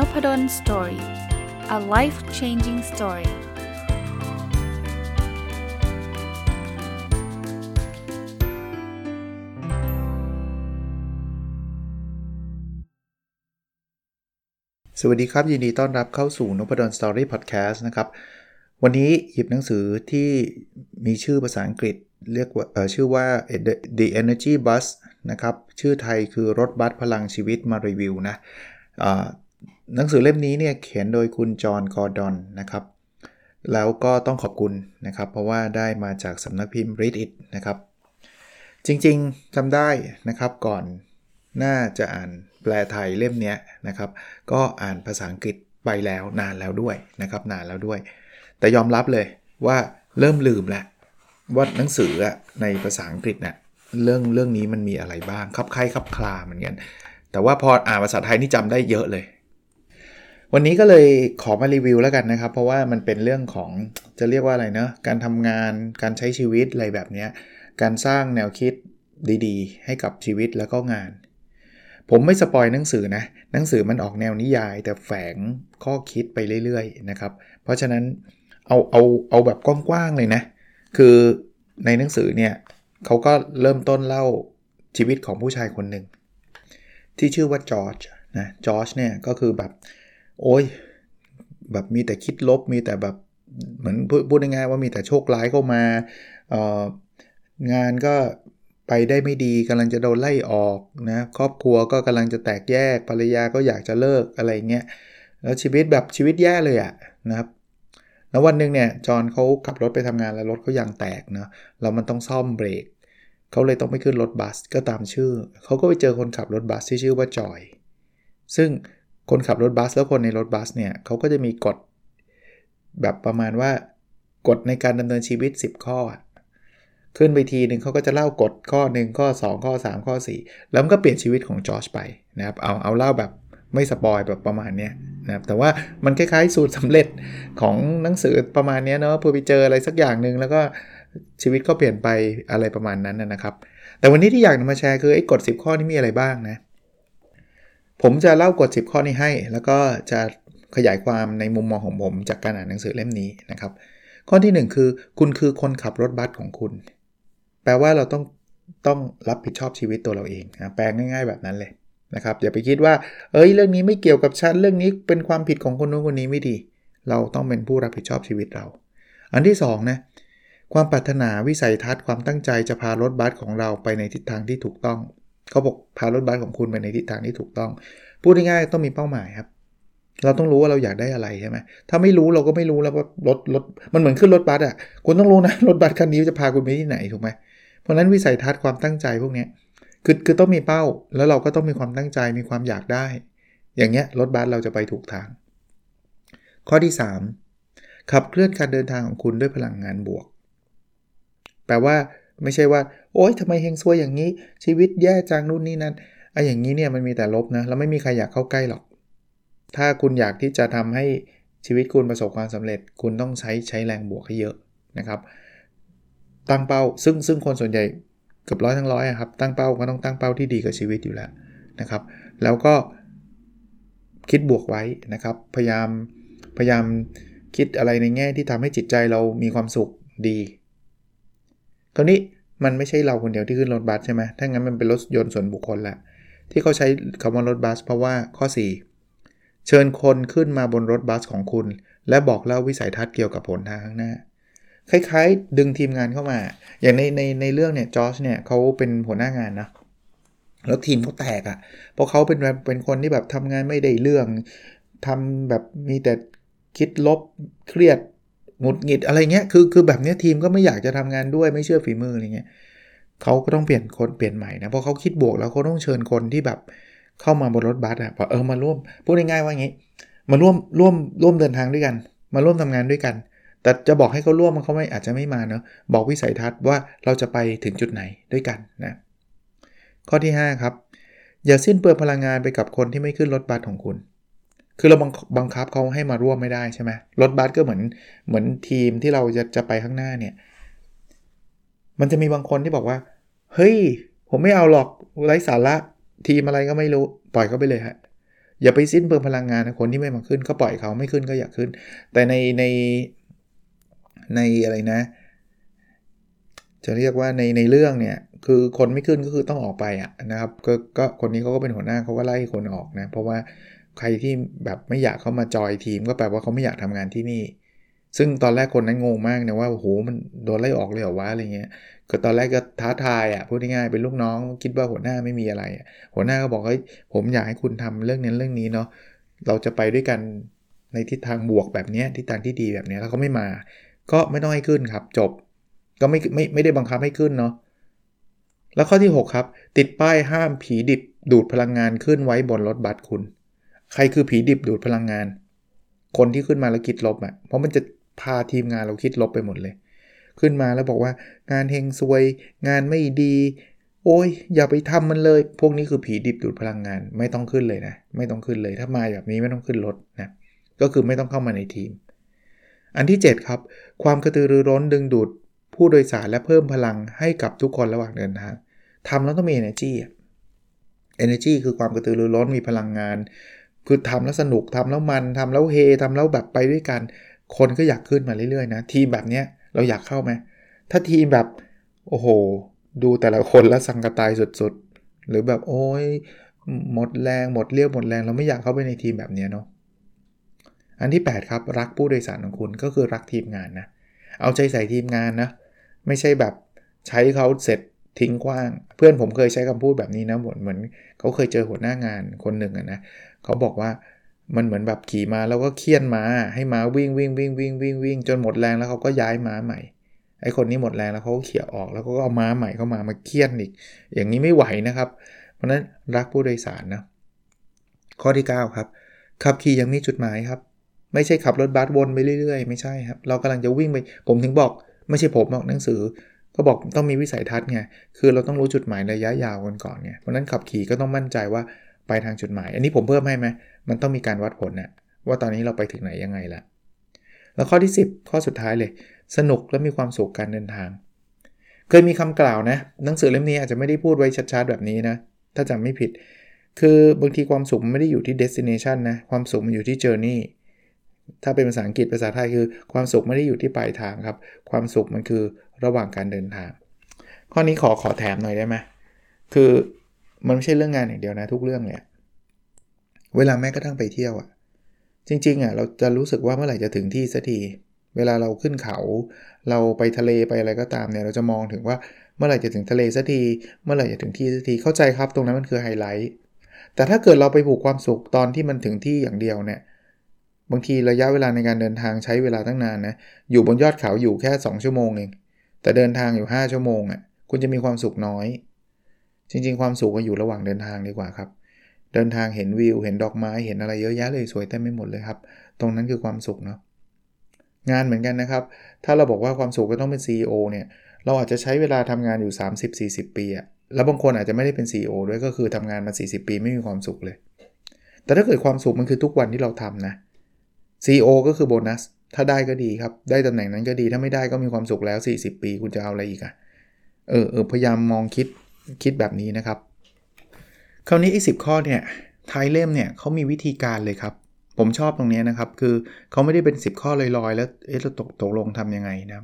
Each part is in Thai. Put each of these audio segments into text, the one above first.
Nopadon Story. A life-changing story.สวัสดีครับยินดีต้อนรับเข้าสู่ Nopadon Story Podcast นะครับวันนี้หยิบหนังสือที่มีชื่อภาษาอังกฤษเรียกว่าชื่อว่า The Energy Bus นะครับชื่อไทยคือรถบัสพลังชีวิตมารีวิวนะหนังสือเล่มนี้เนี่ยเขียนโดยคุณจอห์นกอร์ดอนนะครับแล้วก็ต้องขอบคุณนะครับเพราะว่าได้มาจากสำนักพิมพ์ Read It นะครับจริงๆจำได้นะครับก่อนน่าจะอ่านแปลไทยเล่มนี้นะครับก็อ่านภาษาอังกฤษไปแล้วนานแล้วด้วยนะครับนานแล้วด้วยแต่ยอมรับเลยว่าเริ่มลืมแล้วว่าหนังสือในภาษาอังกฤษเนี่ยเรื่องนี้มันมีอะไรบ้างครับคล้ายครับคลาเหมือนกันแต่ว่าพออ่านภาษาไทยนี่จำได้เยอะเลยวันนี้ก็เลยขอมารีวิวแล้วกันนะครับเพราะว่ามันเป็นเรื่องของจะเรียกว่าอะไรเนอะการทำงานการใช้ชีวิตอะไรแบบนี้การสร้างแนวคิดดีๆให้กับชีวิตแล้วก็งานผมไม่สปอยหนังสือนะหนังสือมันออกแนวนิยายแต่แฝงข้อคิดไปเรื่อยๆนะครับเพราะฉะนั้นเอาแบบกว้างๆเลยนะคือในหนังสือเนี่ยเขาก็เริ่มต้นเล่าชีวิตของผู้ชายคนหนึ่งที่ชื่อว่าจอร์จนะจอร์จเนี่ยก็คือแบบโอ้ยแบบมีแต่คิดลบมีแต่แบบเหมือนพูดง่ายๆว่ามีแต่โชคร้ายเข้ามางานก็ไปได้ไม่ดีกำลังจะโดนไล่ออกนะครอบครัวก็กำลังจะแตกแยกภรรยาก็อยากจะเลิกอะไรเงี้ยแล้วชีวิตแบบชีวิตแย่เลยอ่ะนะครับแล้ววันนึงเนี่ยจอห์นเขาขับรถไปทำงานแล้วรถเขายางแตกนะแล้วมันต้องซ่อมเบรกเขาเลยต้องไปขึ้นรถบัสก็ตามชื่อเขาก็ไปเจอคนขับรถบัสที่ชื่อว่าจอยซึ่งคนขับรถบัสแล้วคนในรถบัสเนี่ยเขาก็จะมีกฎแบบประมาณว่ากฎในการดำเนินชีวิต10ข้อขึ้นไปทีนึงเขาก็จะเล่ากฎข้อ1ข้อ2ข้อ3ข้อ4แล้วมันก็เปลี่ยนชีวิตของจอร์จไปนะครับเอาเล่าแบบไม่สปอยแบบประมาณเนี้ยนะครับแต่ว่ามันคล้ายๆสูตรสำเร็จของหนังสือประมาณนี้เนาะเพื่อไปเจออะไรสักอย่างนึงแล้วก็ชีวิตก็เปลี่ยนไปอะไรประมาณนั้นนะครับแต่วันนี้ที่อยากนำมาแชร์คือไอ้กฎ10ข้อนี้มีอะไรบ้างนะผมจะเล่ากฎ10ข้อนี้ให้แล้วก็จะขยายความในมุมมองของผมจากการอ่านหนังสือเล่มนี้นะครับข้อที่1คือคุณคือคนขับรถบัสของคุณแปลว่าเราต้องรับผิดชอบชีวิตตัวเราเองแปลง่ายๆแบบนั้นเลยนะครับอย่าไปคิดว่าเอ้ยเรื่องนี้ไม่เกี่ยวกับฉันเรื่องนี้เป็นความผิดของคนนู้นคนนี้ไม่ดีเราต้องเป็นผู้รับผิดชอบชีวิตเราอันที่2นะความปรารถนาวิสัยทัศน์ความตั้งใจจะพารถบัสของเราไปในทิศทางที่ถูกต้องเขาบอกพารถบัสของคุณไปในทิศทางที่ถูกต้องพูดง่ายๆต้องมีเป้าหมายครับเราต้องรู้ว่าเราอยากได้อะไรใช่ไหมถ้าไม่รู้เราก็ไม่รู้แล้วว่ารถมันเหมือนขึ้นรถบัสอ่ะคุณต้องรู้นะรถบัสคันนี้จะพาคุณไปที่ไหนถูกไหมเพราะนั้นวิสัยทัศน์ความตั้งใจพวกนี้คือต้องมีเป้าแล้วเราก็ต้องมีความตั้งใจมีความอยากได้อย่างเงี้ยรถบัสเราจะไปถูกทางข้อที่3ขับเคลื่อนการเดินทางของคุณด้วยพลังงานบวกแปลว่าไม่ใช่ว่าโอ๊ยทำไมเฮงซวยอย่างนี้ชีวิตแย่จังนู่นนี่นั่นไอ้อย่างนี้เนี่ยมันมีแต่ลบนะแล้วไม่มีใครอยากเข้าใกล้หรอกถ้าคุณอยากที่จะทำให้ชีวิตคุณประสบความสำเร็จคุณต้องใช้แรงบวกให้เยอะนะครับตั้งเป้าซึ่งคนส่วนใหญ่เกือบร้อยทั้งร้อยครับตั้งเป้าก็ต้องตั้งเป้าที่ดีกับชีวิตอยู่แล้วนะครับแล้วก็คิดบวกไว้นะครับพยายามคิดอะไรในแง่ที่ทำให้จิตใจเรามีความสุขดีคราวนี้มันไม่ใช่เราคนเดียวที่ขึ้นรถบัสใช่ไหมถ้างั้นมันเป็นรถยนต์ส่วนบุคคลแหละที่เขาใช้คำว่ารถบัสเพราะว่าข้อ4เชิญคนขึ้นมาบนรถบัสของคุณและบอกเล่าวิสัยทัศน์เกี่ยวกับผลทางข้างหน้าคล้ายๆดึงทีมงานเข้ามาอย่างในเรื่องเนี่ยจอร์จเนี่ยเขาเป็นหัวหน้างานนะแล้วทีมเขาแตกอ่ะเพราะเขาเป็นคนที่แบบทำงานไม่ได้เรื่องทำแบบมีแต่คิดลบเครียดหงุดหงิดอะไรเงี้ยคือแบบเนี้ยทีมก็ไม่อยากจะทำงานด้วยไม่เชื่อฝีมืออะไรเงี้ยเขาก็ต้องเปลี่ยนคนเปลี่ยนใหม่นะเพราะเขาคิดบวกแล้วเขาต้องเชิญคนที่แบบเข้ามาบนรถบัสอ่ะพอมาร่วมพูดง่ายๆว่าอย่างงี้มาร่วมเดินทางด้วยกันมาร่วมทำงานด้วยกันแต่จะบอกให้เขาร่วมมันเขาไม่อาจจะไม่มาเนอะบอกวิสัยทัศน์ว่าเราจะไปถึงจุดไหนด้วยกันนะข้อที่5ครับอย่าสิ้นเปลืองพลังงานไปกับคนที่ไม่ขึ้นรถบัสของคุณคือเราบังคับเขาให้มาร่วมไม่ได้ใช่ไหมรถบัสก็เหมือนทีมที่เราจะไปข้างหน้าเนี่ยมันจะมีบางคนที่บอกว่าเฮ้ยผมไม่เอาหรอกไร้สาระทีมอะไรก็ไม่รู้ปล่อยเขาไปเลยฮะ อย่าไปสิ้นเปลืองพลังงานนะคนที่ไม่มาขึ้นก็ปล่อยเขาไม่ขึ้นก็อย่าขึ้นแต่ในอะไรนะจะเรียกว่าในเรื่องเนี่ยคือคนไม่ขึ้นก็คือต้องออกไปอ่ะนะครับก็คนนี้เขาก็เป็นหัวหน้าเขาก็ไล่คนออกนะเพราะว่าใครที่แบบไม่อยากเข้ามาจอยทีมก็แปลว่าเขาไม่อยากทำงานที่นี่ซึ่งตอนแรกคนนั้นงงมากนะว่าโอ้โหมันโดนไล่ออกเลยเหรอวะอะไรเงี้ยก็ตอนแรกก็ท้าทายอ่ะพูดง่ายๆเป็นลูกน้องคิดว่าหัวหน้าไม่มีอะไรหัวหน้าก็บอกเฮ้ยผมอยากให้คุณทำเรื่องนั้นเรื่องนี้เนาะเราจะไปด้วยกันในทิศทางบวกแบบนี้ทิศทางที่ดีแบบนี้แล้วเขาไม่มาก็ไม่ต้องให้ขึ้นครับจบก็ไม่ได้บังคับให้ขึ้นเนาะแล้วข้อที่6ครับติดป้ายห้ามผีดิบดูดพลังงานขึ้นไว้บนรถบัสคุณใครคือผีดิบดูดพลังงานคนที่ขึ้นมาแล้วคิดลบอ่ะเพราะมันจะพาทีมงานเราคิดลบไปหมดเลยขึ้นมาแล้วบอกว่างานเฮงซวยงานไม่ดีโอ้ยอย่าไปทำมันเลยพวกนี้คือผีดิบดูดพลังงานไม่ต้องขึ้นเลยนะไม่ต้องขึ้นเลยถ้ามาแบบนี้ไม่ต้องขึ้นรถนะก็คือไม่ต้องเข้ามาในทีมอันที่7ครับความกระตือรือร้นดึงดูดผู้โดยสารและเพิ่มพลังให้กับทุกคนระหว่างเดินทางทำแล้วต้องมี energy energy คือความกระตือรือร้นมีพลังงานคือทำแล้วสนุกทำแล้วมันทำแล้วเฮทำแล้วแบบไปด้วยกันคนก็อยากขึ้นมาเรื่อยๆนะทีมแบบเนี้ยเราอยากเข้าไหมถ้าทีมแบบโอ้โหดูแต่ละคนแล้วสังกะตายสุดๆหรือแบบโอ้ยหมดแรงหมดเรี่ยวหมดแรงเราไม่อยากเข้าไปในทีมแบบเนี้ยเนาะอันที่8ครับรักผู้โดยสารของคุณก็คือรักทีมงานนะเอาใจใส่ทีมงานนะไม่ใช่แบบใช้เขาเสร็จทิ้งกว้างเพื่อนผมเคยใช้คำพูดแบบนี้นะเหมือนเขาเคยเจอหัวหน้างานคนหนึ่งนะเขาบอกว่ามันเหมือนแบบขี่มาแล้วก็เคี่ยนมาให้มาวิ่งจนหมดแรงแล้วเขาก็ย้ายม้าใหม่ไอ้คนนี้หมดแรงแล้วเขาก็เขี่ยออกแล้วก็เอาม้าใหม่เข้ามาเคี่ยนอีกอย่างนี้ไม่ไหวนะครับเพราะนั้นรักผู้โดยสารนะข้อที่9ครับขับขี่ยังมีจุดหมายครับไม่ใช่ขับรถบัสวนไปเรื่อยๆไม่ใช่ครับเรากำลังจะวิ่งไปผมถึงบอกไม่ใช่ผมหนังสือก็บอกต้องมีวิสัยทัศน์ไงคือเราต้องรู้จุดหมายระยะยาวกันก่อนไงเพราะนั้นขับขี่ก็ต้องมั่นใจว่าไปทางจุดหมายอันนี้ผมเพิ่มให้ไหมมันต้องมีการวัดผลนะว่าตอนนี้เราไปถึงไหนยังไงละแล้วข้อที่10ข้อสุดท้ายเลยสนุกและมีความสุขการเดินทางเคยมีคำกล่าวนะหนังสือเล่มนี้อาจจะไม่ได้พูดไว้ชัดๆแบบนี้นะถ้าจำไม่ผิดคือบางทีความสุขมันไม่ได้อยู่ที่ destination นะความสุขมันอยู่ที่ journeyถ้าเป็นภาษาอังกฤษภาษาไทยคือความสุขไม่ได้อยู่ที่ปลายทางครับความสุขมันคือระหว่างการเดินทางข้อนี้ขอแถมหน่อยได้ไหมคือมันไม่ใช่เรื่องงานอย่างเดียวนะทุกเรื่องเนี่ยเวลาแม้กระทั่งไปเที่ยวอ่ะจริงๆอ่ะเราจะรู้สึกว่าเมื่อไหร่จะถึงที่สักทีเวลาเราขึ้นเขาเราไปทะเลไปอะไรก็ตามเนี่ยเราจะมองถึงว่าเมื่อไหร่จะถึงทะเลสักทีเมื่อไหร่จะถึงที่สักทีเข้าใจครับตรงนั้นมันคือไฮไลท์แต่ถ้าเกิดเราไปผูกความสุขตอนที่มันถึงที่อย่างเดียวเนี่ยบางทีระยะเวลาในการเดินทางใช้เวลาตั้งนานนะอยู่บนยอดเขาอยู่แค่2ชั่วโมงเองแต่เดินทางอยู่5ชั่วโมงอ่ะคุณจะมีความสุขน้อยจริงๆความสุขก็อยู่ระหว่างเดินทางดีกว่าครับเดินทางเห็นวิวเห็นดอกไม้เห็นอะไรเยอะแยะเลยสวยเต็มไปหมดเลยครับตรงนั้นคือความสุขเนาะงานเหมือนกันนะครับถ้าเราบอกว่าความสุขก็ต้องเป็น CEO เนี่ยเราอาจจะใช้เวลาทำงานอยู่30 40ปีอ่ะแล้วบางคนอาจจะไม่ได้เป็น CEO ด้วยก็คือทำงานมา40ปีไม่มีความสุขเลยแต่ถ้าเกิดความสุขมันคือทุกวันที่เราทำนะCEO ก็คือโบนัสถ้าได้ก็ดีครับได้ตำแหน่งนั้นก็ดีถ้าไม่ได้ก็มีความสุขแล้ว40ปีคุณจะเอาอะไรอีกอ่ะพยายามมองคิดแบบนี้นะครับคราวนี้อีก10ข้อเนี่ยท้ายเล่มเนี่ยเขามีวิธีการเลยครับผมชอบตรงนี้นะครับคือเขาไม่ได้เป็น10ข้อลอยๆแล้วเราตกลงทำยังไงนะ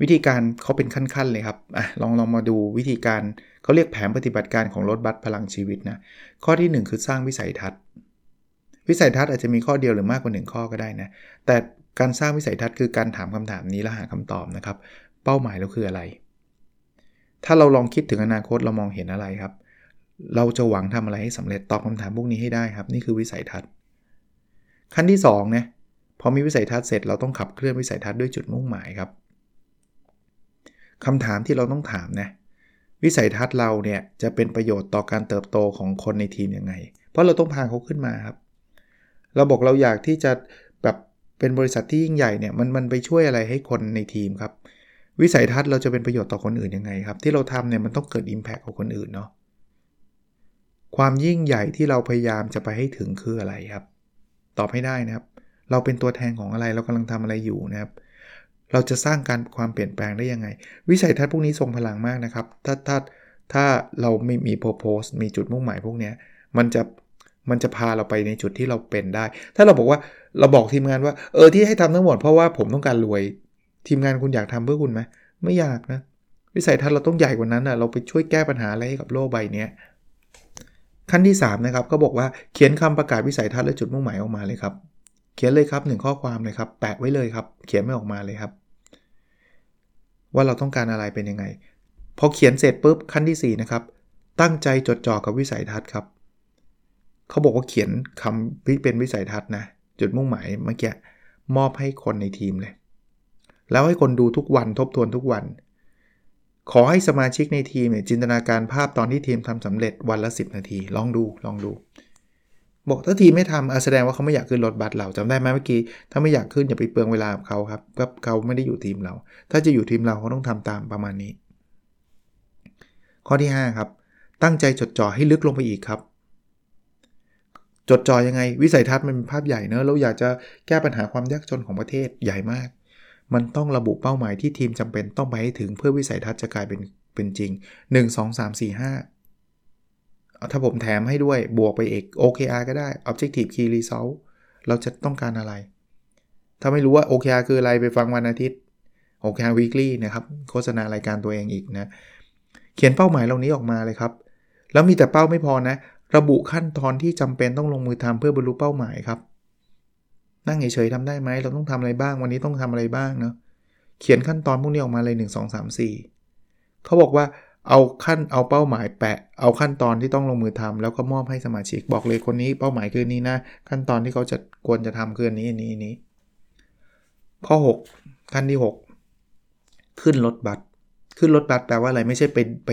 วิธีการเขาเป็นขั้นๆเลยครับอ่ะลองมาดูวิธีการเขาเรียกแผนปฏิบัติการของรถบัสพลังชีวิตนะข้อที่1คือสร้างวิสัยทัศน์วิสัยทัศน์อาจจะมีข้อเดียวหรือมากกว่า1ข้อก็ได้นะแต่การสร้างวิสัยทัศน์คือการถามคำถามนี้และหาคำตอบนะครับเป้าหมายเราคืออะไรถ้าเราลองคิดถึงอนาคตเรามองเห็นอะไรครับเราจะหวังทำอะไรให้สำเร็จตอบคำถามพวกนี้ให้ได้ครับนี่คือวิสัยทัศน์ขั้นที่2นะพอมีวิสัยทัศน์เสร็จเราต้องขับเคลื่อนวิสัยทัศน์ด้วยจุดมุ่งหมายครับคำถามที่เราต้องถามนะวิสัยทัศน์เราเนี่ยจะเป็นประโยชน์ต่อการเติบโตของคนในทีมยังไงเพราะเราต้องพาเขาขึ้นมาครับเราบอกเราอยากที่จะแบบเป็นบริษัทที่ยิ่งใหญ่เนี่ยมันไปช่วยอะไรให้คนในทีมครับวิสัยทัศน์เราจะเป็นประโยชน์ต่อคนอื่นยังไงครับที่เราทำเนี่ยมันต้องเกิด impact กับคนอื่นเนาะความยิ่งใหญ่ที่เราพยายามจะไปให้ถึงคืออะไรครับตอบให้ได้นะครับเราเป็นตัวแทนของอะไรเรากำลังทำอะไรอยู่นะครับเราจะสร้างการความเปลี่ยนแปลงได้ยังไงวิสัยทัศน์พวกนี้ทรงพลังมากนะครับถ้าเราไม่มี purpose มีจุดมุ่งหมายพวกเนี้ยมันจะ มันจะพาเราไปในจุดที่เราเป็นได้ถ้าเราบอกว่าเราบอกทีมงานว่าที่ให้ทำทั้งหมดเพราะว่าผมต้องการรวยทีมงานคุณอยากทำเพื่อคุณไหมไม่อยากนะวิสัยทัศน์เราต้องใหญ่กว่านั้นนะเราไปช่วยแก้ปัญหาอะไรให้กับโลกใบนี้ขั้นที่3นะครับก็บอกว่าเขียนคำประกาศวิสัยทัศน์และจุดมุ่งหมายออกมาเลยครับเขียนเลยครับ1ข้อความเลยครับแปะไว้เลยครับเขียนไม่ออกมาเลยครับว่าเราต้องการอะไรเป็นยังไงพอเขียนเสร็จปุ๊บขั้นที่4นะครับตั้งใจจดจ่อกับวิสัยทัศน์ครับเขาบอกว่าเขียนคำที่เป็นวิสัยทัศน์นะจุดมุ่งหมายเมื่อกี้มอบให้คนในทีมเลยแล้วให้คนดูทุกวันทบทวนทุกวันขอให้สมาชิกในทีมเนี่ยจินตนาการภาพตอนที่ทีมทำสำเร็จวันละ10นาทีลองดูบอกถ้าทีมไม่ทำแสดงว่าเขาไม่อยากขึ้นรถบัสเราจำได้ไหมเมื่อกี้ถ้าไม่อยากขึ้นอย่าไปเปลืองเวลากับเขาครับเขาไม่ได้อยู่ทีมเราถ้าจะอยู่ทีมเราเขาต้องทำตามประมาณนี้ข้อที่5ครับตั้งใจจดจ่อให้ลึกลงไปอีกครับจดจ่อยังไงวิสัยทัศน์มันเป็นภาพใหญ่เนอะเราอยากจะแก้ปัญหาความยากจนของประเทศใหญ่มากมันต้องระบุเป้าหมายที่ทีมจำเป็นต้องไปให้ถึงเพื่อวิสัยทัศน์จะกลายเป็นจริง1 2 3 4 5ถ้าผมแถมให้ด้วยบวกไปอีก OKR ก็ได้ Objective Key Result เราจะต้องการอะไรถ้าไม่รู้ว่า OKR คืออะไรไปฟังวันอาทิตย์ OKR Weekly นะครับโฆษณารายการตัวเองอีกนะเขียนเป้าหมายเหล่านี้ออกมาเลยครับแล้วมีแต่เป้าไม่พอนะระบุขั้นตอนที่จำเป็นต้องลงมือทำเพื่อบรรลุเป้าหมายครับนั่งเฉยๆทำได้ไหมเราต้องทำอะไรบ้างวันนี้ต้องทำอะไรบ้างเนาะเขียนขั้นตอนพวกนี้ออกมาเลย1 2 3 4เขาบอกว่าเอาเป้าหมายแปะเอาขั้นตอนที่ต้องลงมือทำแล้วก็มอบให้สมาชิกบอกเลยคนนี้เป้าหมายคือนี้นะขั้นตอนที่เขาจะควรจะทำคือนี้ข้อ6ขั้นที่6ขึ้นรถบัสแปลว่าอะไรไม่ใช่ไป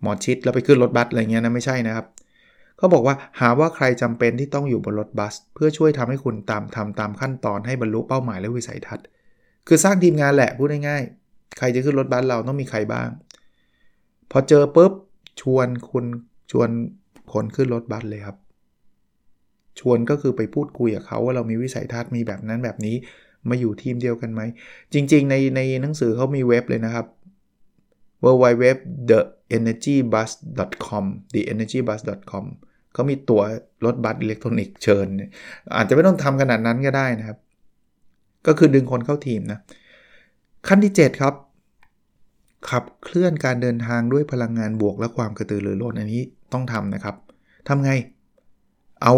หมอชิดแล้วไปขึ้นรถบัสอะไรเงี้ยนะไม่ใช่นะครับเขาบอกว่าหาว่าใครจำเป็นที่ต้องอยู่บนรถบัสเพื่อช่วยทำให้คุณทำตามขั้นตอนให้บรรลุเป้าหมายและวิสัยทัศน์คือสร้างทีมงานแหละพูดง่ายๆใครจะขึ้นรถบัสเราต้องมีใครบ้างพอเจอปุ๊บชวนคนขึ้นรถบัสเลยครับชวนก็คือไปพูดคุยกับเขาว่าเรามีวิสัยทัศน์มีแบบนั้นแบบนี้มาอยู่ทีมเดียวกันไหมจริงๆในหนังสือเขามีเว็บเลยนะครับwww the energy bus .com the energy bus .com เขามีตั๋วรถบัสอิเล็กทรอนิกส์เชิญอาจจะไม่ต้องทำขนาดนั้นก็ได้นะครับก็คือดึงคนเข้าทีมนะขั้นที่7ครับขับเคลื่อนการเดินทางด้วยพลังงานบวกและความกระตือรือร้นอันนี้ต้องทำนะครับทำไงเอา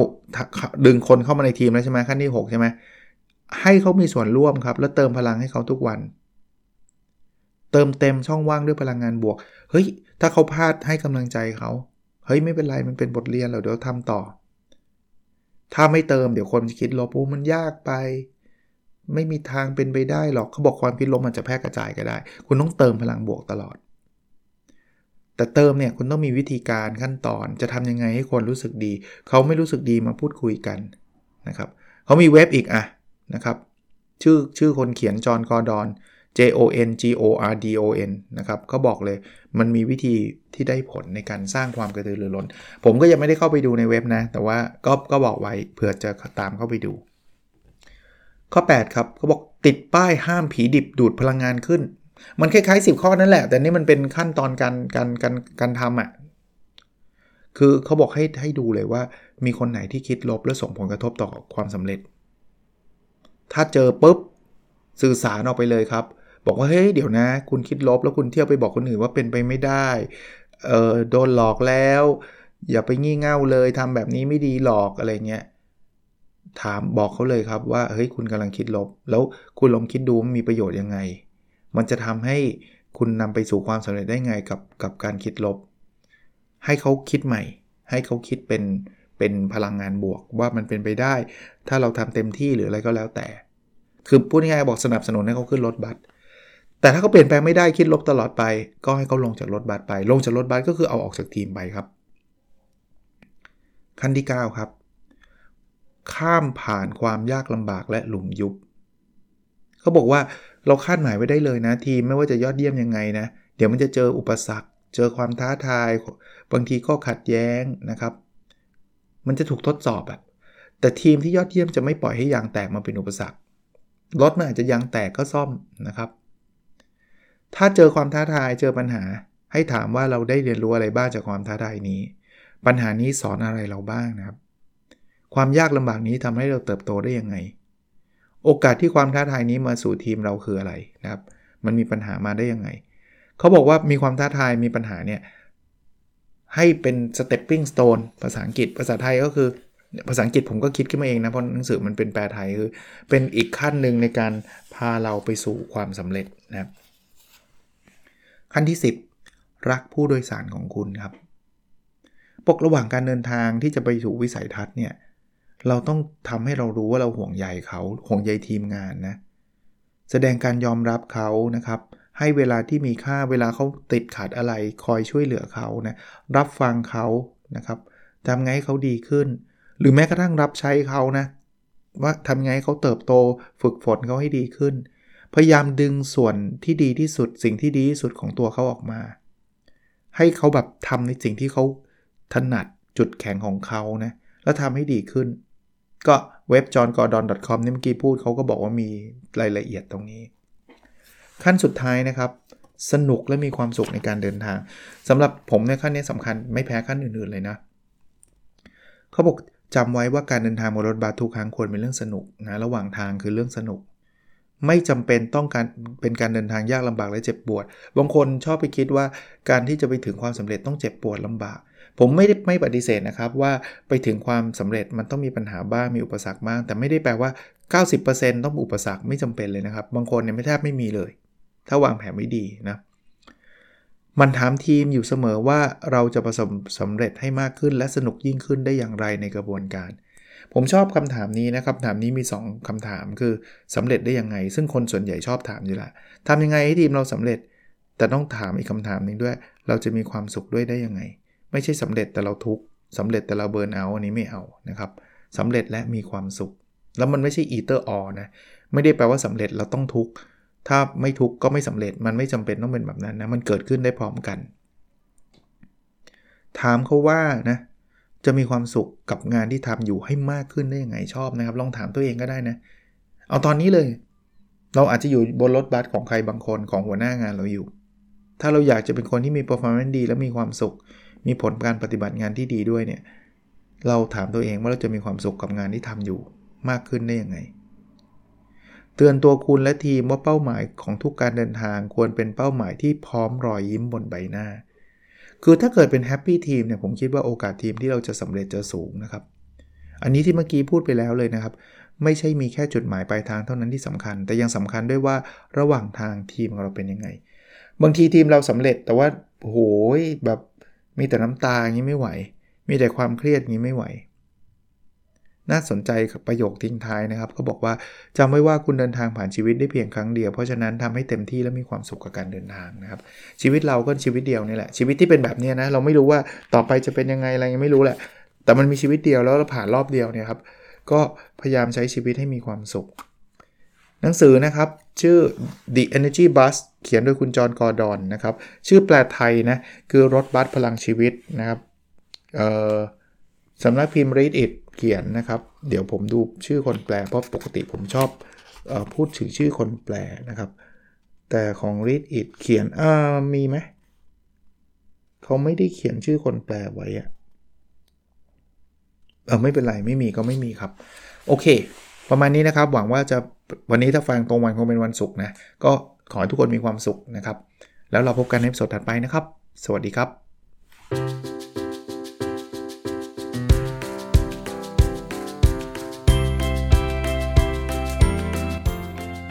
ดึงคนเข้ามาในทีมแล้วใช่ไหมขั้นที่6ใช่ไหมให้เขามีส่วนร่วมครับแล้วเติมพลังให้เขาทุกวันเติมเต็มช่องว่างด้วยพลังงานบวกเฮ้ยถ้าเขาพลาดให้กำลังใจเขาเฮ้ยไม่เป็นไรมันเป็นบทเรียนเราเดี๋ยวทำต่อถ้าไม่เติมเดี๋ยวคนจะคิดลบโอ้มันยากไปไม่มีทางเป็นไปได้หรอกเขาบอกความคิดลบมันจะแพร่กระจายก็ได้คุณต้องเติมพลังบวกตลอดแต่เติมเนี่ยคุณต้องมีวิธีการขั้นตอนจะทำยังไงให้คนรู้สึกดีเขาไม่รู้สึกดีมาพูดคุยกันนะครับเขามีเว็บอีกอะนะครับชื่อคนเขียนจอห์น กอร์ดอนJOHN GORDON นะครับเขาบอกเลยมันมีวิธีที่ได้ผลในการสร้างความกระตือรือร้นผมก็ยังไม่ได้เข้าไปดูในเว็บนะแต่ว่าก็บอกไว้เผื่อจะตามเข้าไปดูข้อ8ครับเขาบอกติดป้ายห้ามผีดิบดูดพลังงานขึ้นมันคล้ายๆ10ข้อนั่นแหละแต่นี่มันเป็นขั้นตอนการทำอ่ะคือเขาบอกให้ดูเลยว่ามีคนไหนที่คิดลบและส่งผลกระทบต่อความสำเร็จถ้าเจอปุ๊บสื่อสารออกไปเลยครับบอกว่าเฮ้ยเดี๋ยวนะคุณคิดลบแล้วคุณเที่ยวไปบอกคนอื่นว่าเป็นไปไม่ได้โดนหลอกแล้วอย่าไปงี่เง่าเลยทำแบบนี้ไม่ดีหลอกอะไรเงี้ยถามบอกเขาเลยครับว่าเฮ้ยคุณกำลังคิดลบแล้วคุณลองคิดดูมันมีประโยชน์ยังไงมันจะทำให้คุณนำไปสู่ความสำเร็จได้ไงกับการคิดลบให้เขาคิดใหม่ให้เขาคิดเป็นพลังงานบวกว่ามันเป็นไปได้ถ้าเราทำเต็มที่หรืออะไรก็แล้วแต่คือพูดง่ายๆบอกสนับสนุนให้เขาขึ้นรถบัสแต่ถ้าเขาเปลี่ยนแปลงไม่ได้คิดลบตลอดไปก็ให้เขาลงจากรถบัสไปลงจากรถบัสก็คือเอาออกจากทีมไปครับขั้นที่9ครับข้ามผ่านความยากลำบากและหลุมยุบเขาบอกว่าเราคาดหมายไว้ได้เลยนะทีมไม่ว่าจะยอดเยี่ยมยังไงนะเดี๋ยวมันจะเจออุปสรรคเจอความท้าทายบางทีก็ขัดแย้งนะครับมันจะถูกทดสอบแบบแต่ทีมที่ยอดเยี่ยมจะไม่ปล่อยให้ยางแตกมาเป็นอุปสรรครถมันอาจจะยางแตกก็ซ่อมนะครับถ้าเจอความท้าทายเจอปัญหาให้ถามว่าเราได้เรียนรู้อะไรบ้างจากความท้าทายนี้ปัญหานี้สอนอะไรเราบ้างนะครับ ความยากลำบากนี้ทำให้เราเติบโตได้ยังไงโอกาสที่ความท้าทายนี้มาสู่ทีมเราคืออะไรนะครับมันมีปัญหามาได้ยังไงเขาบอกว่ามีความท้าทายมีปัญหาเนี่ยให้เป็น stepping stone ภาษาอังกฤษภาษาไทยก็คือภาษาอังกฤษผมก็คิดขึ้นมาเองนะเพราะหนังสือมันเป็นแปลไทยคือเป็นอีกขั้นหนึ่งในการพาเราไปสู่ความสำเร็จนะครับขั้นที่10รักผู้โดยสารของคุณครับปกระหว่างการเดินทางที่จะไปสู่วิสัยทัศน์เนี่ยเราต้องทำให้เรารู้ว่าเราห่วงใยเขาห่วงใยทีมงานนะแสดงการยอมรับเขานะครับให้เวลาที่มีค่าเวลาเขาติดขัดอะไรคอยช่วยเหลือเขานะรับฟังเขานะครับทำไงให้เขาดีขึ้นหรือแม้กระทั่งรับใช้เขานะว่าทำไงให้เขาเติบโตฝึกฝนเขาให้ดีขึ้นพยายามดึงส่วนที่ดีที่สุดสิ่งที่ดีที่สุดของตัวเขาออกมาให้เขาแบบทำในสิ่งที่เขาถนัดจุดแข็งของเขานะแล้วทำให้ดีขึ้นก็เว็บ johngordon.com นี่เมื่อกี้พูดเขาก็บอกว่ามีรายละเอียดตรงนี้ขั้นสุดท้ายนะครับสนุกและมีความสุขในการเดินทางสำหรับผมเนี่ยขั้นนี้สำคัญไม่แพ้ขั้นอื่นๆเลยนะเขาบอกจำไว้ว่าการเดินทางบนรถบัสทุกครั้งควรเป็นเรื่องสนุกนะระหว่างทางคือเรื่องสนุกไม่จำเป็นต้องการเป็นการเดินทางยากลำบากและเจ็บปวดบางคนชอบไปคิดว่าการที่จะไปถึงความสำเร็จต้องเจ็บปวดลำบากผมไม่ปฏิเสธนะครับว่าไปถึงความสำเร็จมันต้องมีปัญหาบ้างมีอุปสรรคบ้างแต่ไม่ได้แปลว่า 90% ต้องอุปสรรคไม่จำเป็นเลยนะครับบางคนเนี่ยไม่แทบไม่มีเลยถ้าวางแผนไว้ดีนะมันถามทีมอยู่เสมอว่าเราจะประสบสำเร็จให้มากขึ้นและสนุกยิ่งขึ้นได้อย่างไรในกระบวนการผมชอบคำถามนี้นะครับถามนี้มี2คำถามคือสำเร็จได้ยังไงซึ่งคนส่วนใหญ่ชอบถามอยู่ละทำยังไงให้ทีมเราสำเร็จแต่ต้องถามอีกคำถามนึงด้วยเราจะมีความสุขด้วยได้ยังไงไม่ใช่สำเร็จแต่เราทุกข์สำเร็จแต่เราเบิร์นเอาท์อันนี้ไม่เอานะครับสำเร็จและมีความสุขแล้วมันไม่ใช่ either or นะไม่ได้แปลว่าสำเร็จเราต้องทุกข์ถ้าไม่ทุกข์ก็ไม่สำเร็จมันไม่จำเป็นต้องเป็นแบบนั้นนะมันเกิดขึ้นได้พร้อมกันถามเขาว่านะจะมีความสุขกับงานที่ทำอยู่ให้มากขึ้นได้ยังไงชอบนะครับลองถามตัวเองก็ได้นะเอาตอนนี้เลยเราอาจจะอยู่บนรถบัสของใครบางคนของหัวหน้างานเราอยู่ถ้าเราอยากจะเป็นคนที่มี performance ดีและมีความสุขมีผลการปฏิบัติงานที่ดีด้วยเนี่ยเราถามตัวเองว่าเราจะมีความสุขกับงานที่ทำอยู่มากขึ้นได้ยังไงเตือนตัวคุณและทีมว่าเป้าหมายของทุกการเดินทางควรเป็นเป้าหมายที่พร้อมรอยยิ้มบนใบหน้าคือถ้าเกิดเป็นแฮปปี้ทีมเนี่ยผมคิดว่าโอกาสทีมที่เราจะสำเร็จจะสูงนะครับอันนี้ที่เมื่อกี้พูดไปแล้วเลยนะครับไม่ใช่มีแค่จุดหมายปลายทางเท่านั้นที่สำคัญแต่ยังสำคัญด้วยว่าระหว่างทางทีมของเราเป็นยังไงบางทีทีมเราสำเร็จแต่ว่าโหยแบบมีแต่น้ำตาอย่างนี้ไม่ไหวมีแต่ความเครียดอย่างนี้ไม่ไหวน่าสนใจประโยคทิ้งท้ายนะครับเขาบอกว่าจำไว้ว่าคุณเดินทางผ่านชีวิตได้เพียงครั้งเดียวเพราะฉะนั้นทำให้เต็มที่และมีความสุขกับการเดินทางนะครับชีวิตเราก็ชีวิตเดียวนี่แหละชีวิตที่เป็นแบบนี้นะเราไม่รู้ว่าต่อไปจะเป็นยังไงอะไรยังไม่รู้แหละแต่มันมีชีวิตเดียวแล้วเราผ่านรอบเดียวเนี่ยครับก็พยายามใช้ชีวิตให้มีความสุขหนังสือนะครับชื่อ The Energy Bus เขียนโดยคุณจอห์น กอร์ดอนนะครับชื่อแปลไทยนะคือรถบัสพลังชีวิตนะครับสำนักพิมพ์ Read It เขียนนะครับเดี๋ยวผมดูชื่อคนแปลเพราะปกติผมชอบพูดถึงชื่อคนแปลนะครับแต่ของ Read It เขียนมีไหมเขาไม่ได้เขียนชื่อคนแปลไว้อะไม่เป็นไรไม่มีก็ไม่มีครับโอเคประมาณนี้นะครับหวังว่าจะวันนี้ถ้าฟังตรงวันคงเป็นวันศุกร์นะก็ขอให้ทุกคนมีความสุขนะครับแล้วเราพบกันในเอพิโซดถัดไปนะครับสวัสดีครับ